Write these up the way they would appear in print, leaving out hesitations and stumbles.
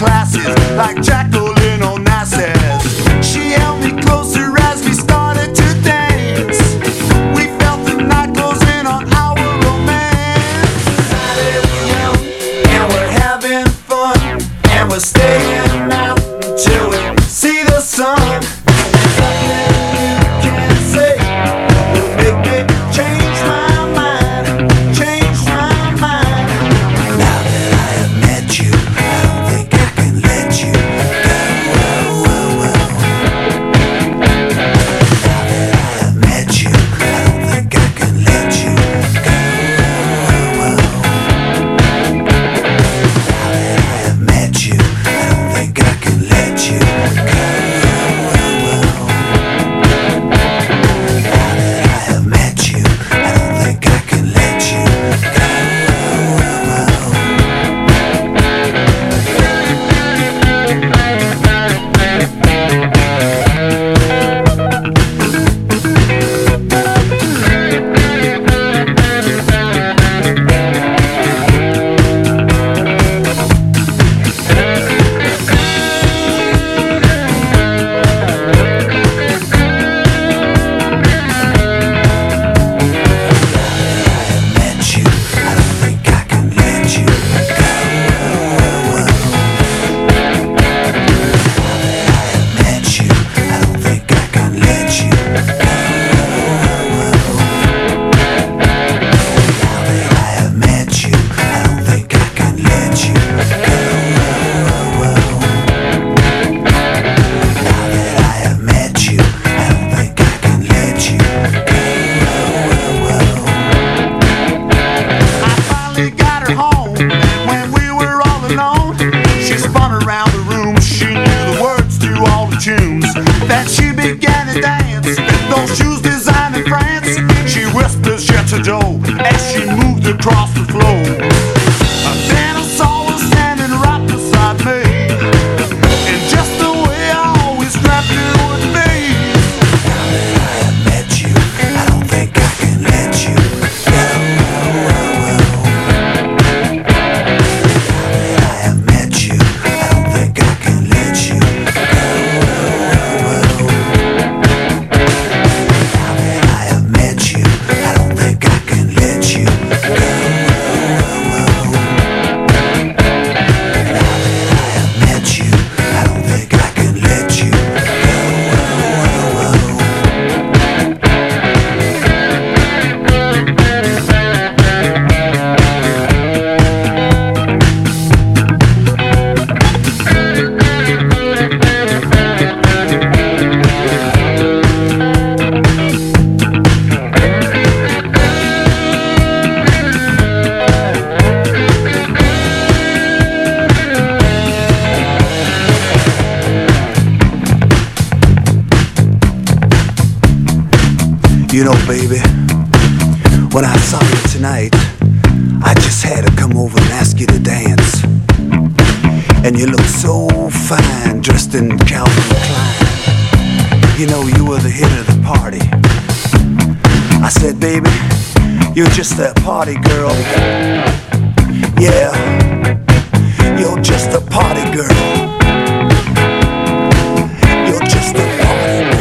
classes like Jacqueline Onassis. She held me closer as we started to dance. We felt the night close in on our romance. Saturday we're young and we're having fun, and we're staying out until we see the sun. That she began to dance, those shoes designed in France. She whispers yes to Joe as she moved across the floor. Then I saw her standing right beside me, and just the way I always dreamt it would be. Now that I have met you, I don't think I can let you go. Now that I have met you, I don't think I can let you go. You know, baby, when I saw you tonight, I just had to come over and ask you to dance. And you look so fine, dressed in Calvin Klein. You know, you were the hit of the party. I said, baby, you're just that party girl. Yeah, you're just a party girl. You're just a party girl.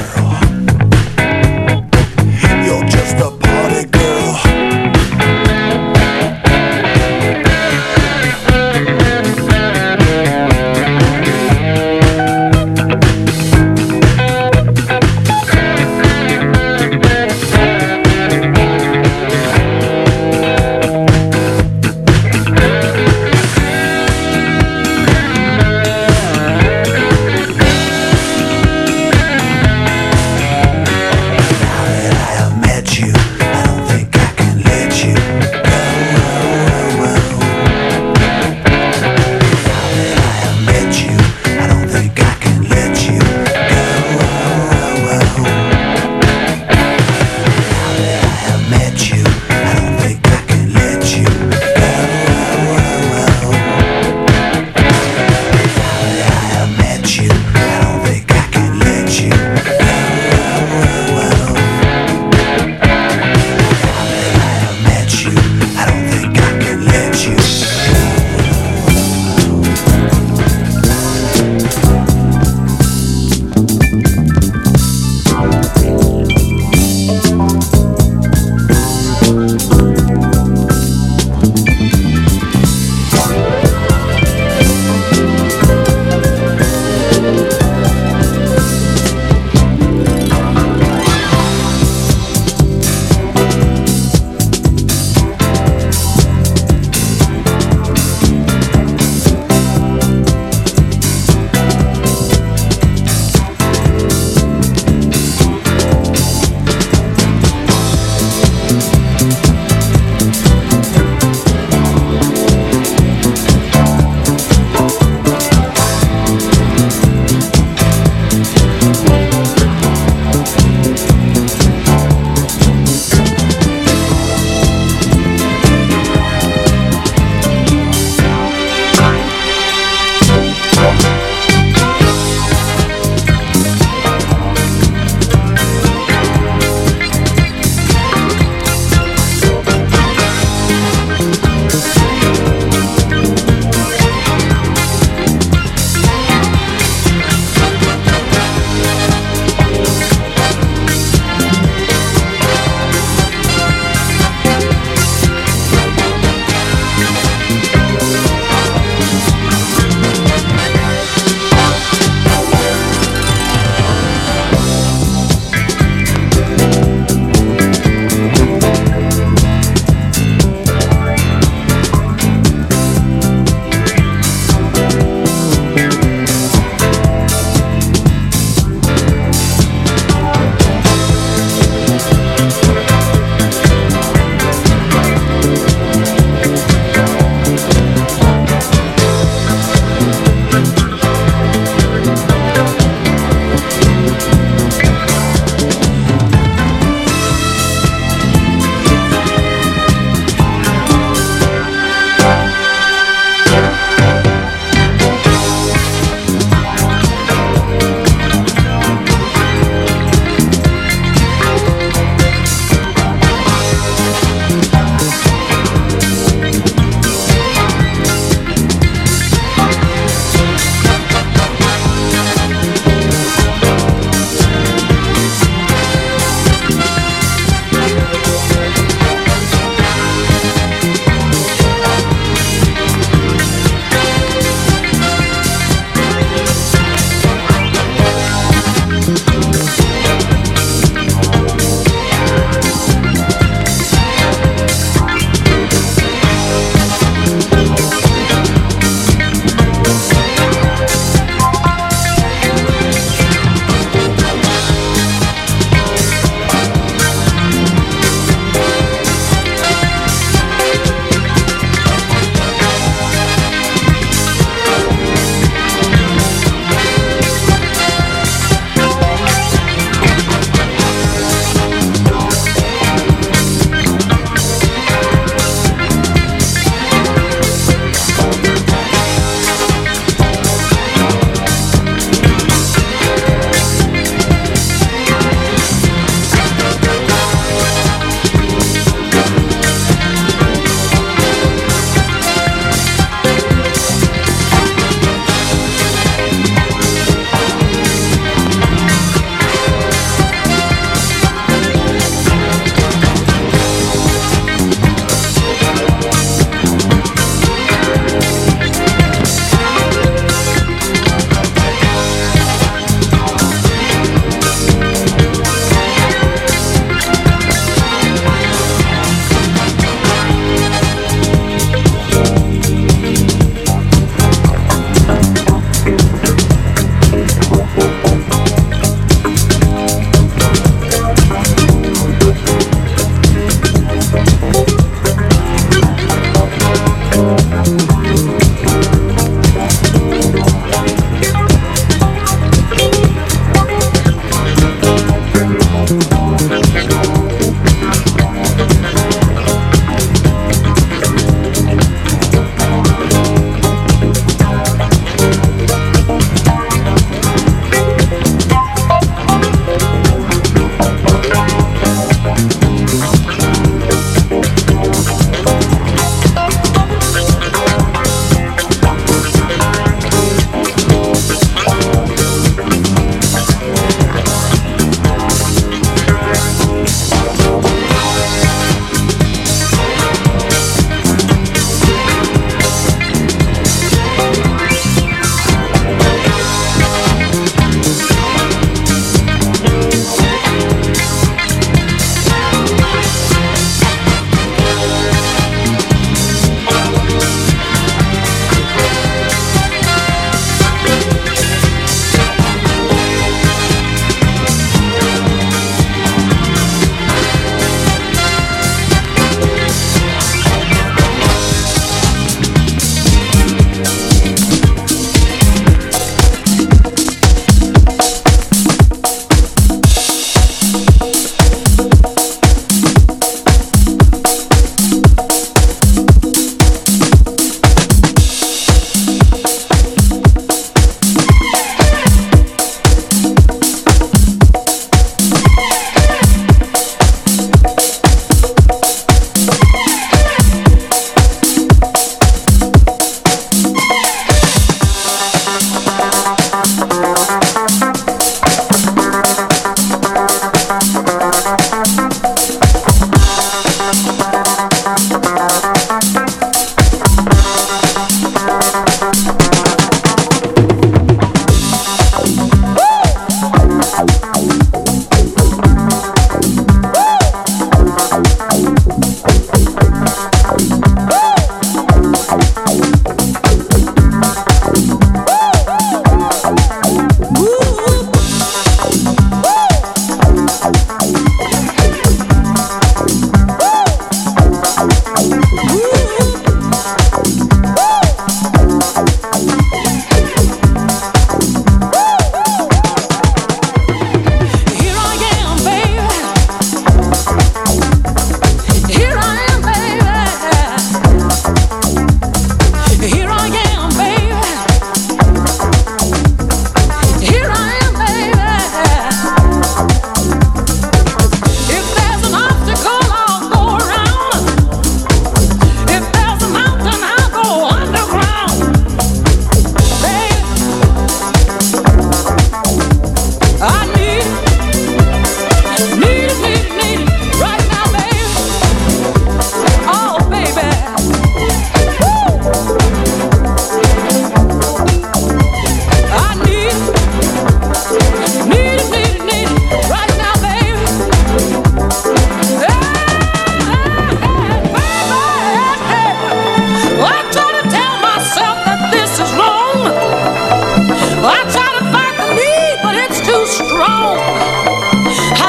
I try to fight the need, but it's too strong.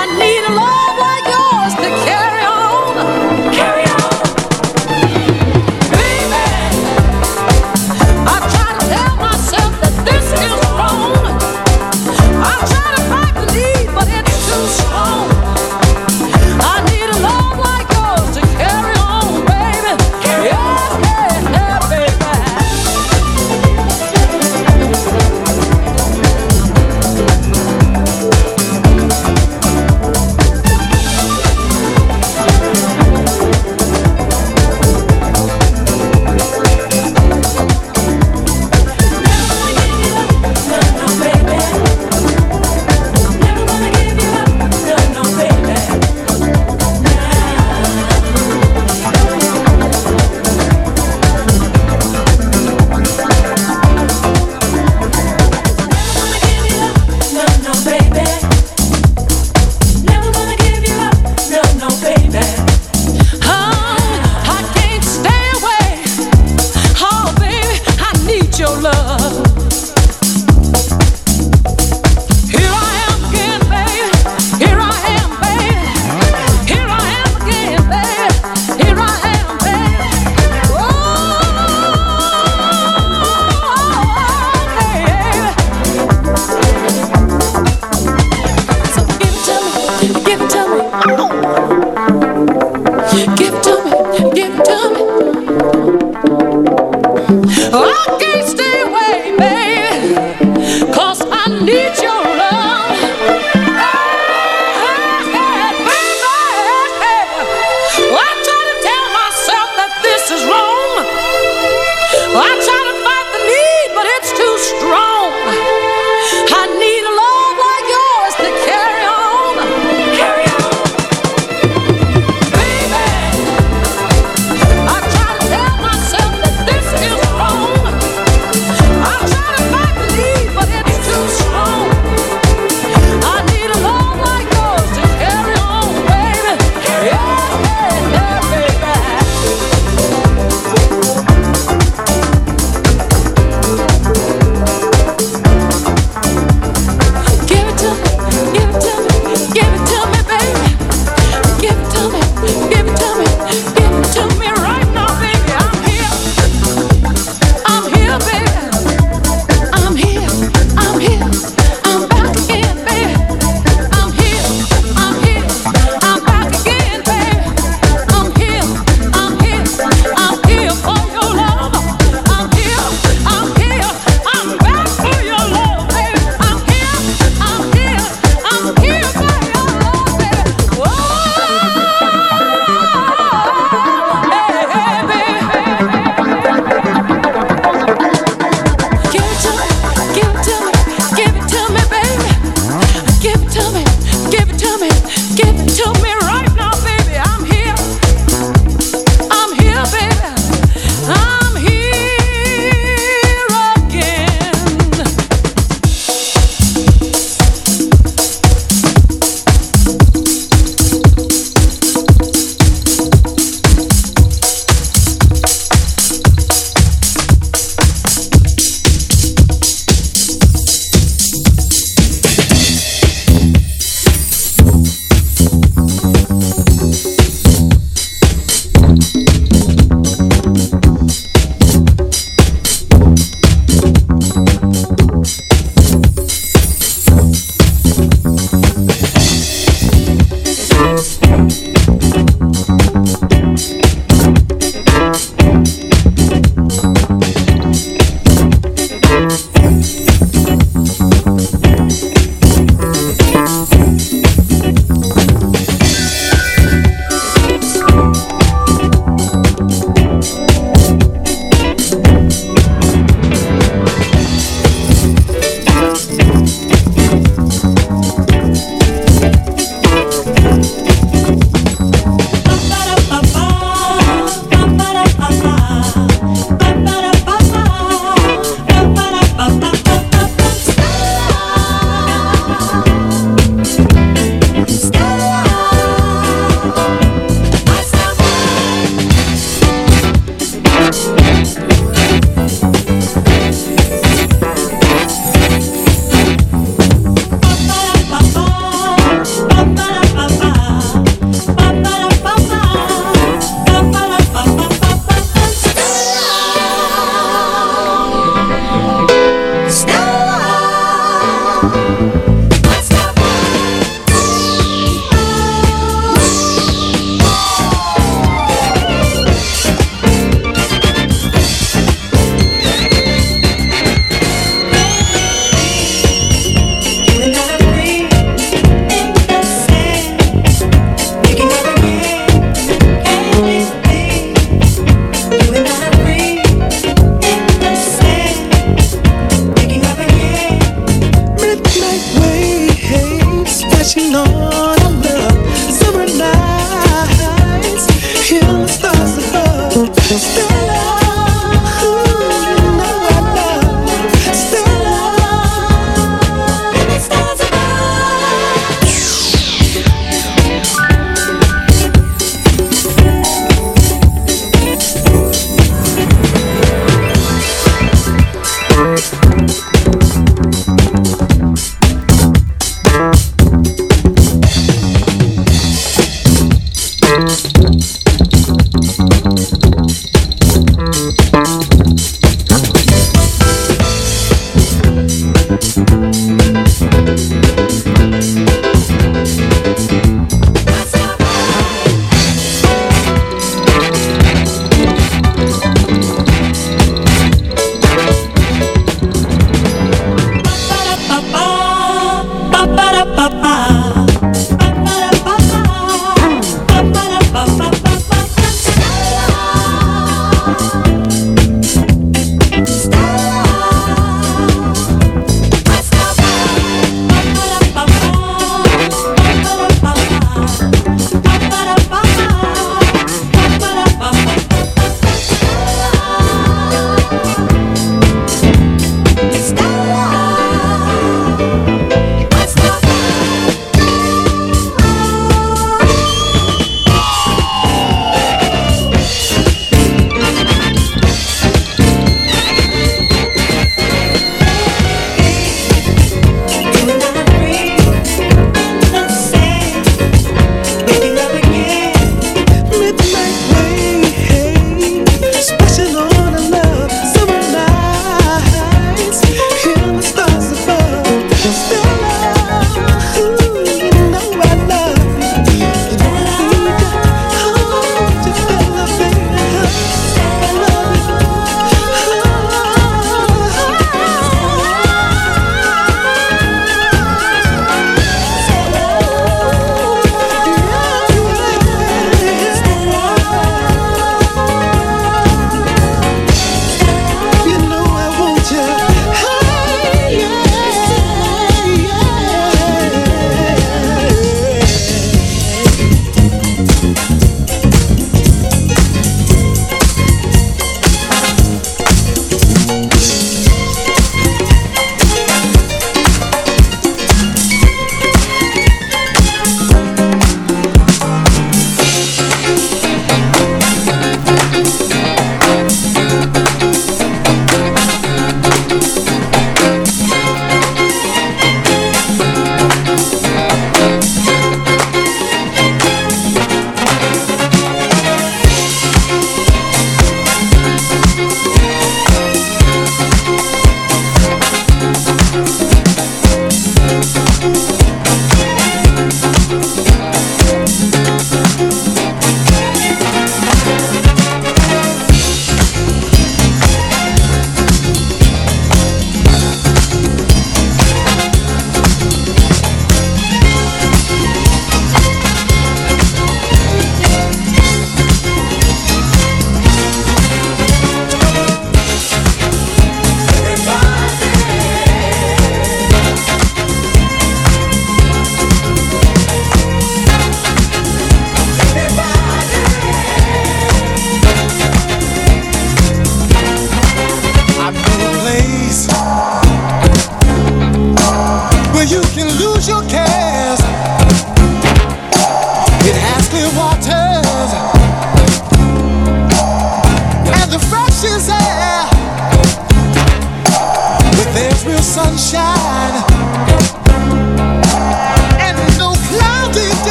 I need a love like yours to carry on. Carry on. Baby, I try to tell myself that this is wrong. I try to fight the need, but it's too strong. I need a love like yours to carry on, baby. Carry on. Yeah, baby.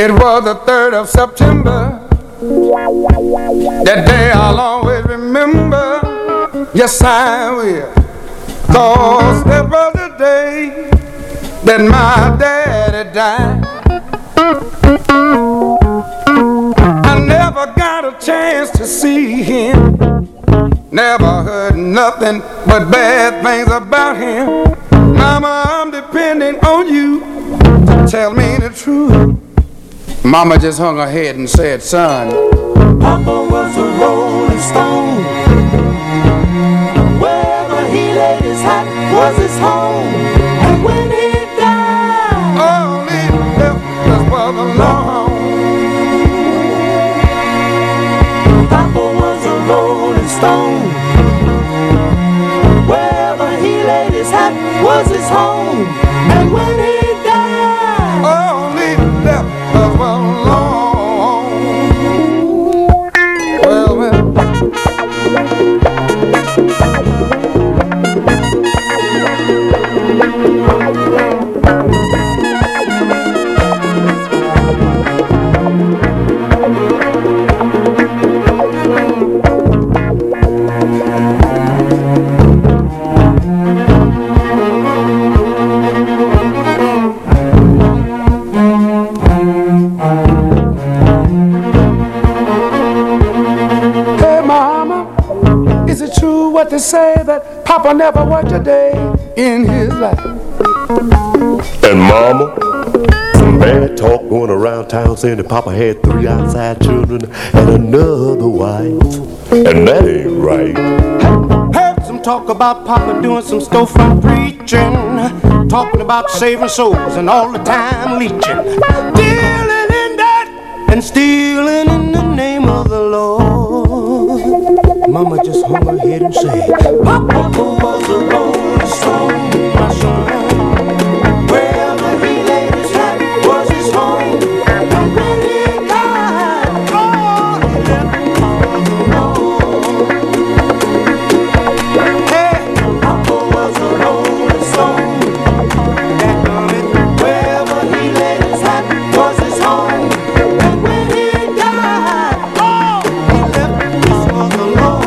It was the 3rd of September, that day I'll always remember, yes I will, cause that was the day that my daddy died. I never got a chance to see him, never heard nothing but bad things about him. Mama, I'm depending on you to tell me the truth. Mama just hung her head and said, son, Papa was a rolling stone. Wherever he laid his hat was his home. And when he died, all he left was for the Lord. Papa was a rolling stone. Wherever he laid his hat was his home. And when he but to say that Papa never worked a day in his life. And Mama, some bad talk going around town saying that Papa had 3 outside children and another wife. And that ain't right. Heard some talk about Papa doing some storefront preaching, talking about saving souls and all the time leeching, dealing in debt and stealing in the name of the Lord. Mama just hung her head and said, Papa was a rolling stone, my son. Wherever he laid his hat was his home. And when he died, oh, he left Mama alone. Hey, Papa was a rolling stone. That moment, wherever he laid his hat was his home. And when he died, oh, he left his mother alone.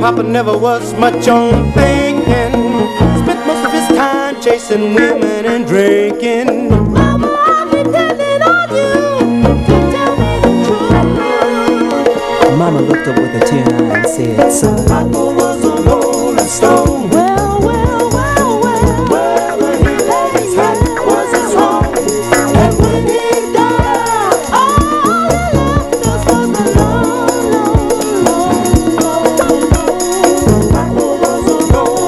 Papa never was much on thinking. Spent most of his time chasing women and drinking. Mama, I've been telling on you. Don't tell me the truth. Mama looked up with a tear in her eye and said, son, Papa was a rolling stone. Oh,